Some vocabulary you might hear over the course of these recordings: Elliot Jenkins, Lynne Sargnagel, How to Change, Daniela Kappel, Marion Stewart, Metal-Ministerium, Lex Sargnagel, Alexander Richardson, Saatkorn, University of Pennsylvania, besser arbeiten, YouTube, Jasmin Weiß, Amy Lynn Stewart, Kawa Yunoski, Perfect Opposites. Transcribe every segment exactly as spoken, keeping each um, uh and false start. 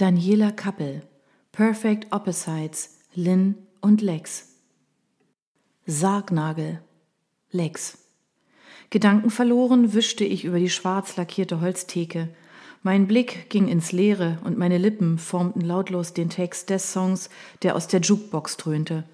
Daniela Kappel, Perfect Opposites, Lynne und Lex. Sargnagel, Lex. Gedankenverloren wischte ich über die schwarz lackierte Holztheke. Mein Blick ging ins Leere und meine Lippen formten lautlos den Text des Songs, der aus der Jukebox dröhnte.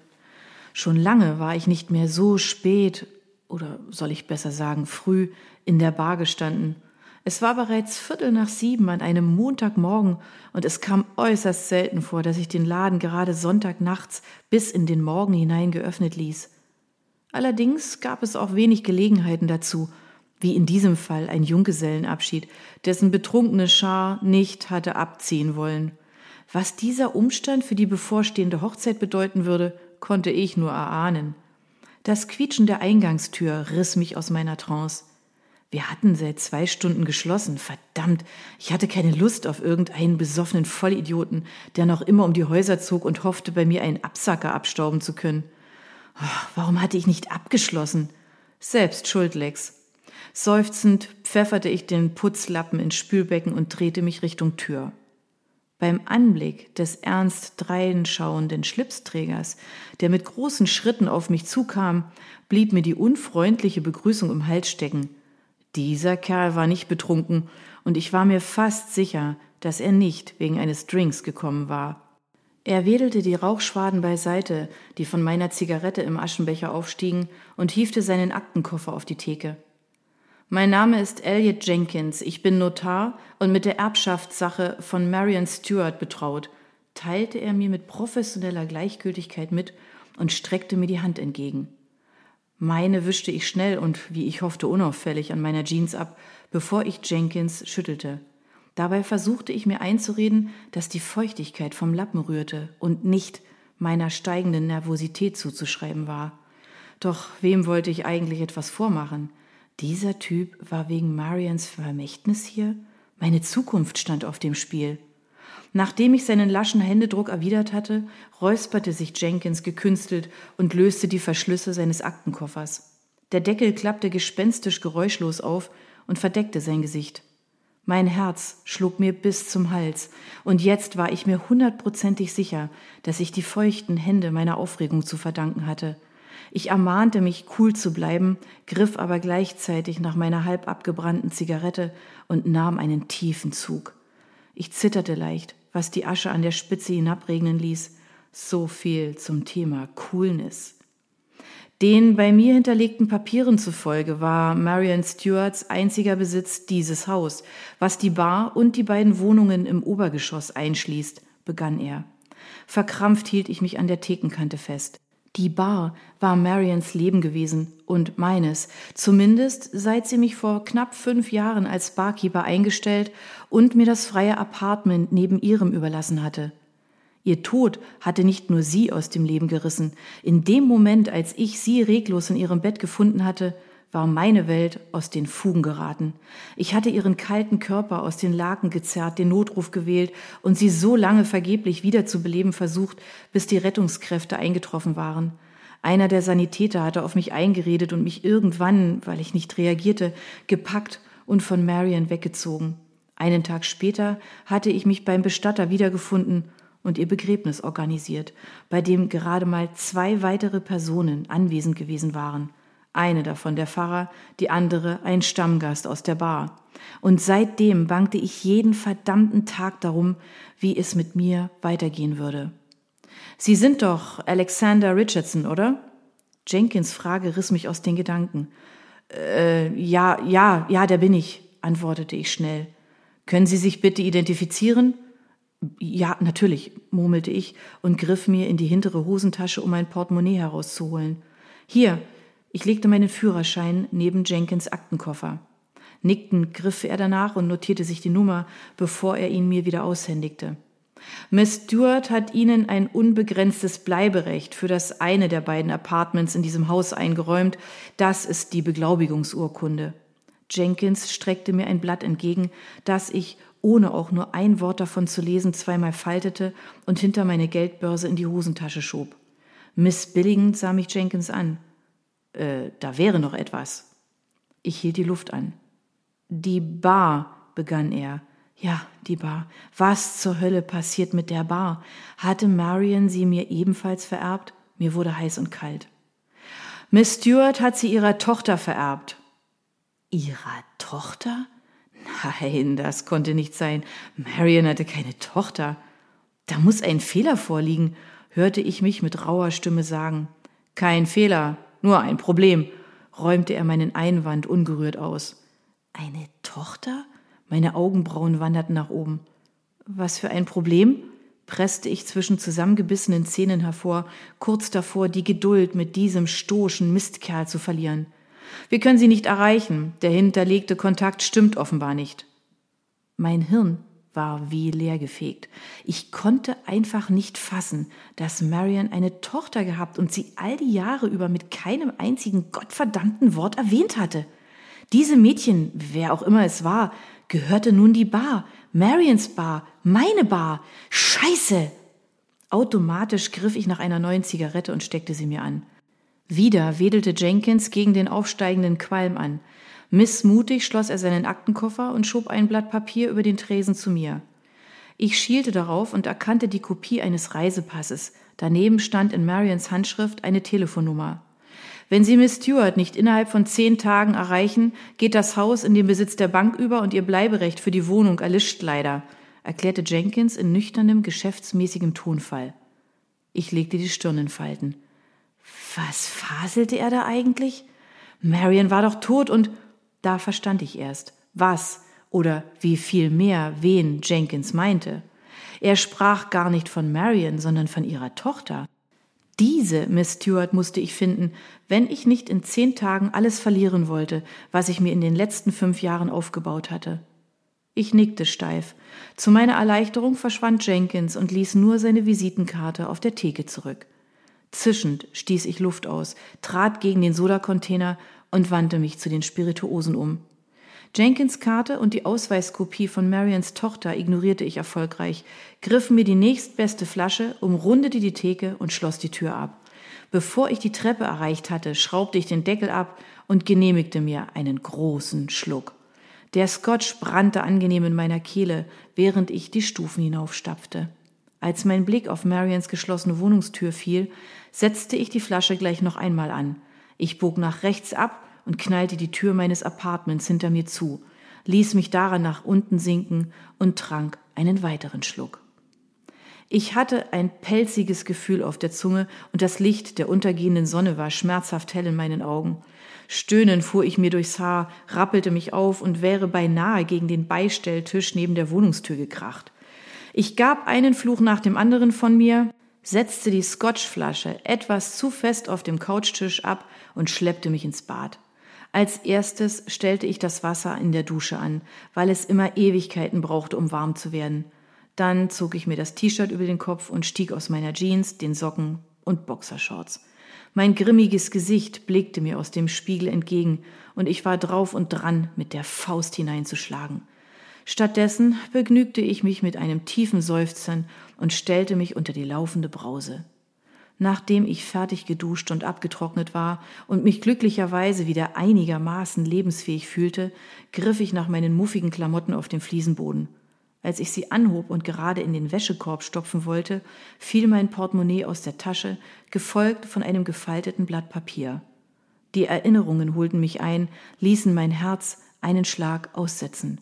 Schon lange war ich nicht mehr so spät, oder soll ich besser sagen früh, in der Bar gestanden. Es war bereits Viertel nach sieben an einem Montagmorgen und es kam äußerst selten vor, dass ich den Laden gerade Sonntagnachts bis in den Morgen hinein geöffnet ließ. Allerdings gab es auch wenig Gelegenheiten dazu, wie in diesem Fall ein Junggesellenabschied, dessen betrunkene Schar nicht hatte abziehen wollen. Was dieser Umstand für die bevorstehende Hochzeit bedeuten würde, konnte ich nur erahnen. Das Quietschen der Eingangstür riss mich aus meiner Trance. Wir hatten seit zwei Stunden geschlossen, verdammt, ich hatte keine Lust auf irgendeinen besoffenen Vollidioten, der noch immer um die Häuser zog und hoffte, bei mir einen Absacker abstauben zu können. Oh, warum hatte ich nicht abgeschlossen? Selbst schuld, Lex. Seufzend pfefferte ich den Putzlappen ins Spülbecken und drehte mich Richtung Tür. Beim Anblick des ernst dreinschauenden Schlipsträgers, der mit großen Schritten auf mich zukam, blieb mir die unfreundliche Begrüßung im Hals stecken. Dieser Kerl war nicht betrunken und ich war mir fast sicher, dass er nicht wegen eines Drinks gekommen war. Er wedelte die Rauchschwaden beiseite, die von meiner Zigarette im Aschenbecher aufstiegen, und hiefte seinen Aktenkoffer auf die Theke. Mein Name ist Elliot Jenkins, ich bin Notar und mit der Erbschaftssache von Marion Stewart betraut, teilte er mir mit professioneller Gleichgültigkeit mit und streckte mir die Hand entgegen. Meine wischte ich schnell und, wie ich hoffte, unauffällig an meiner Jeans ab, bevor ich Jenkins schüttelte. Dabei versuchte ich mir einzureden, dass die Feuchtigkeit vom Lappen rührte und nicht meiner steigenden Nervosität zuzuschreiben war. Doch wem wollte ich eigentlich etwas vormachen? Dieser Typ war wegen Marians Vermächtnis hier? Meine Zukunft stand auf dem Spiel. Nachdem ich seinen laschen Händedruck erwidert hatte, räusperte sich Jenkins gekünstelt und löste die Verschlüsse seines Aktenkoffers. Der Deckel klappte gespenstisch geräuschlos auf und verdeckte sein Gesicht. Mein Herz schlug mir bis zum Hals, und jetzt war ich mir hundertprozentig sicher, dass ich die feuchten Hände meiner Aufregung zu verdanken hatte. Ich ermahnte mich, cool zu bleiben, griff aber gleichzeitig nach meiner halb abgebrannten Zigarette und nahm einen tiefen Zug. Ich zitterte leicht, was die Asche an der Spitze hinabregnen ließ. So viel zum Thema Coolness. Den bei mir hinterlegten Papieren zufolge war Marion Stewarts einziger Besitz dieses Haus, was die Bar und die beiden Wohnungen im Obergeschoss einschließt, begann er. Verkrampft hielt ich mich an der Thekenkante fest. Die Bar war Marions Leben gewesen und meines, zumindest seit sie mich vor knapp fünf Jahren als Barkeeper eingestellt und mir das freie Apartment neben ihrem überlassen hatte. Ihr Tod hatte nicht nur sie aus dem Leben gerissen. In dem Moment, als ich sie reglos in ihrem Bett gefunden hatte, war meine Welt aus den Fugen geraten. Ich hatte ihren kalten Körper aus den Laken gezerrt, den Notruf gewählt und sie so lange vergeblich wiederzubeleben versucht, bis die Rettungskräfte eingetroffen waren. Einer der Sanitäter hatte auf mich eingeredet und mich irgendwann, weil ich nicht reagierte, gepackt und von Marion weggezogen. Einen Tag später hatte ich mich beim Bestatter wiedergefunden und ihr Begräbnis organisiert, bei dem gerade mal zwei weitere Personen anwesend gewesen waren. Eine davon der Pfarrer, die andere ein Stammgast aus der Bar. Und seitdem bangte ich jeden verdammten Tag darum, wie es mit mir weitergehen würde. »Sie sind doch Alexander Richardson, oder?« Jenkins' Frage riss mich aus den Gedanken. »Äh, ja, ja, ja, der bin ich«, antwortete ich schnell. »Können Sie sich bitte identifizieren?« »Ja, natürlich«, murmelte ich und griff mir in die hintere Hosentasche, um mein Portemonnaie herauszuholen. »Hier«, ich legte meinen Führerschein neben Jenkins' Aktenkoffer. Nickend griff er danach und notierte sich die Nummer, bevor er ihn mir wieder aushändigte. »Miss Stewart hat Ihnen ein unbegrenztes Bleiberecht für das eine der beiden Apartments in diesem Haus eingeräumt. Das ist die Beglaubigungsurkunde.« Jenkins streckte mir ein Blatt entgegen, das ich, ohne auch nur ein Wort davon zu lesen, zweimal faltete und hinter meine Geldbörse in die Hosentasche schob. Missbilligend sah mich Jenkins an. Äh, da wäre noch etwas. Ich hielt die Luft an. Die Bar, begann er, Ja, die Bar. Was zur Hölle passiert mit der Bar? Hatte Marion sie mir ebenfalls vererbt? Mir wurde heiß und kalt. Miss Stewart hat sie ihrer Tochter vererbt. Ihrer Tochter? Nein, das konnte nicht sein. Marion hatte keine Tochter. Da muss ein Fehler vorliegen, hörte ich mich mit rauer Stimme sagen. Kein Fehler, nur ein Problem, räumte er meinen Einwand ungerührt aus. Eine Tochter? Meine Augenbrauen wanderten nach oben. Was für ein Problem? Presste ich zwischen zusammengebissenen Zähnen hervor, kurz davor, die Geduld mit diesem stoischen Mistkerl zu verlieren. Wir können sie nicht erreichen. Der hinterlegte Kontakt stimmt offenbar nicht. Mein Hirn war wie leergefegt. Ich konnte einfach nicht fassen, dass Marion eine Tochter gehabt und sie all die Jahre über mit keinem einzigen gottverdammten Wort erwähnt hatte. Diese Mädchen, wer auch immer es war, gehörte nun die Bar, Marions Bar, meine Bar. Scheiße! Automatisch griff ich nach einer neuen Zigarette und steckte sie mir an. Wieder wedelte Jenkins gegen den aufsteigenden Qualm an. Missmutig schloss er seinen Aktenkoffer und schob ein Blatt Papier über den Tresen zu mir. Ich schielte darauf und erkannte die Kopie eines Reisepasses. Daneben stand in Marions Handschrift eine Telefonnummer. Wenn Sie Miss Stewart nicht innerhalb von zehn Tagen erreichen, geht das Haus in den Besitz der Bank über und Ihr Bleiberecht für die Wohnung erlischt leider, erklärte Jenkins in nüchternem, geschäftsmäßigem Tonfall. Ich legte die Stirn in Falten. Was faselte er da eigentlich? Marion war doch tot und... Da verstand ich erst, was oder wie viel mehr wen Jenkins meinte. Er sprach gar nicht von Marion, sondern von ihrer Tochter. Diese Miss Stewart musste ich finden, wenn ich nicht in zehn Tagen alles verlieren wollte, was ich mir in den letzten fünf Jahren aufgebaut hatte. Ich nickte steif. Zu meiner Erleichterung verschwand Jenkins und ließ nur seine Visitenkarte auf der Theke zurück. Zischend stieß ich Luft aus, trat gegen den Sodacontainer und wandte mich zu den Spirituosen um. Jenkins' Karte und die Ausweiskopie von Marions Tochter ignorierte ich erfolgreich, griff mir die nächstbeste Flasche, umrundete die Theke und schloss die Tür ab. Bevor ich die Treppe erreicht hatte, schraubte ich den Deckel ab und genehmigte mir einen großen Schluck. Der Scotch brannte angenehm in meiner Kehle, während ich die Stufen hinaufstapfte. Als mein Blick auf Marions geschlossene Wohnungstür fiel, setzte ich die Flasche gleich noch einmal an. Ich bog nach rechts ab und knallte die Tür meines Apartments hinter mir zu, ließ mich daran nach unten sinken und trank einen weiteren Schluck. Ich hatte ein pelziges Gefühl auf der Zunge und das Licht der untergehenden Sonne war schmerzhaft hell in meinen Augen. Stöhnend fuhr ich mir durchs Haar, rappelte mich auf und wäre beinahe gegen den Beistelltisch neben der Wohnungstür gekracht. Ich gab einen Fluch nach dem anderen von mir, setzte die Scotchflasche etwas zu fest auf dem Couchtisch ab und schleppte mich ins Bad. Als erstes stellte ich das Wasser in der Dusche an, weil es immer Ewigkeiten brauchte, um warm zu werden. Dann zog ich mir das T-Shirt über den Kopf und stieg aus meiner Jeans, den Socken und Boxershorts. Mein grimmiges Gesicht blickte mir aus dem Spiegel entgegen und ich war drauf und dran, mit der Faust hineinzuschlagen. Stattdessen begnügte ich mich mit einem tiefen Seufzen und stellte mich unter die laufende Brause. Nachdem ich fertig geduscht und abgetrocknet war und mich glücklicherweise wieder einigermaßen lebensfähig fühlte, griff ich nach meinen muffigen Klamotten auf dem Fliesenboden. Als ich sie anhob und gerade in den Wäschekorb stopfen wollte, fiel mein Portemonnaie aus der Tasche, gefolgt von einem gefalteten Blatt Papier. Die Erinnerungen holten mich ein, ließen mein Herz einen Schlag aussetzen.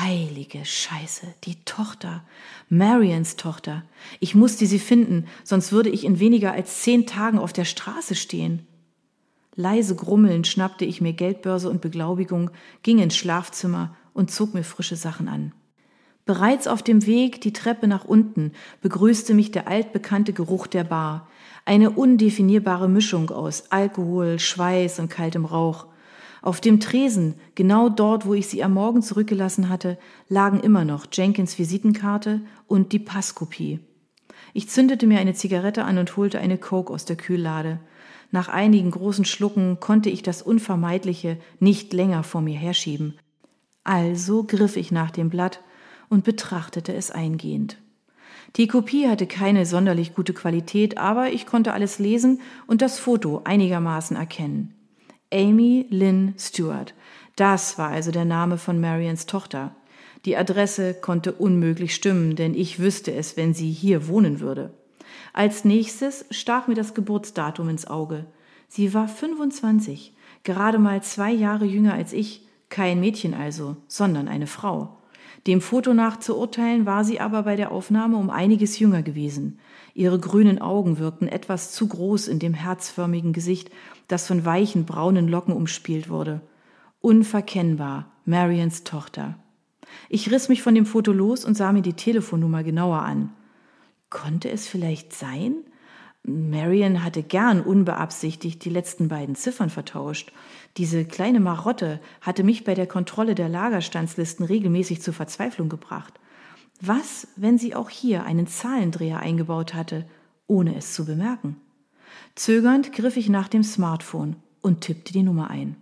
Heilige Scheiße, die Tochter, Marions Tochter. Ich musste sie finden, sonst würde ich in weniger als zehn Tagen auf der Straße stehen. Leise grummelnd schnappte ich mir Geldbörse und Beglaubigung, ging ins Schlafzimmer und zog mir frische Sachen an. Bereits auf dem Weg die Treppe nach unten begrüßte mich der altbekannte Geruch der Bar. Eine undefinierbare Mischung aus Alkohol, Schweiß und kaltem Rauch. Auf dem Tresen, genau dort, wo ich sie am Morgen zurückgelassen hatte, lagen immer noch Jenkins' Visitenkarte und die Passkopie. Ich zündete mir eine Zigarette an und holte eine Coke aus der Kühllade. Nach einigen großen Schlucken konnte ich das Unvermeidliche nicht länger vor mir herschieben. Also griff ich nach dem Blatt und betrachtete es eingehend. Die Kopie hatte keine sonderlich gute Qualität, aber ich konnte alles lesen und das Foto einigermaßen erkennen. Amy Lynn Stewart. Das war also der Name von Marions Tochter. Die Adresse konnte unmöglich stimmen, denn ich wüsste es, wenn sie hier wohnen würde. Als nächstes stach mir das Geburtsdatum ins Auge. Sie war fünfundzwanzig, gerade mal zwei Jahre jünger als ich, kein Mädchen also, sondern eine Frau. Dem Foto nach zu urteilen, war sie aber bei der Aufnahme um einiges jünger gewesen. Ihre grünen Augen wirkten etwas zu groß in dem herzförmigen Gesicht, das von weichen braunen Locken umspielt wurde. Unverkennbar, Marions Tochter. Ich riss mich von dem Foto los und sah mir die Telefonnummer genauer an. Konnte es vielleicht sein? Marion hatte gern unbeabsichtigt die letzten beiden Ziffern vertauscht. Diese kleine Marotte hatte mich bei der Kontrolle der Lagerstandslisten regelmäßig zur Verzweiflung gebracht. Was, wenn sie auch hier einen Zahlendreher eingebaut hatte, ohne es zu bemerken? Zögernd griff ich nach dem Smartphone und tippte die Nummer ein.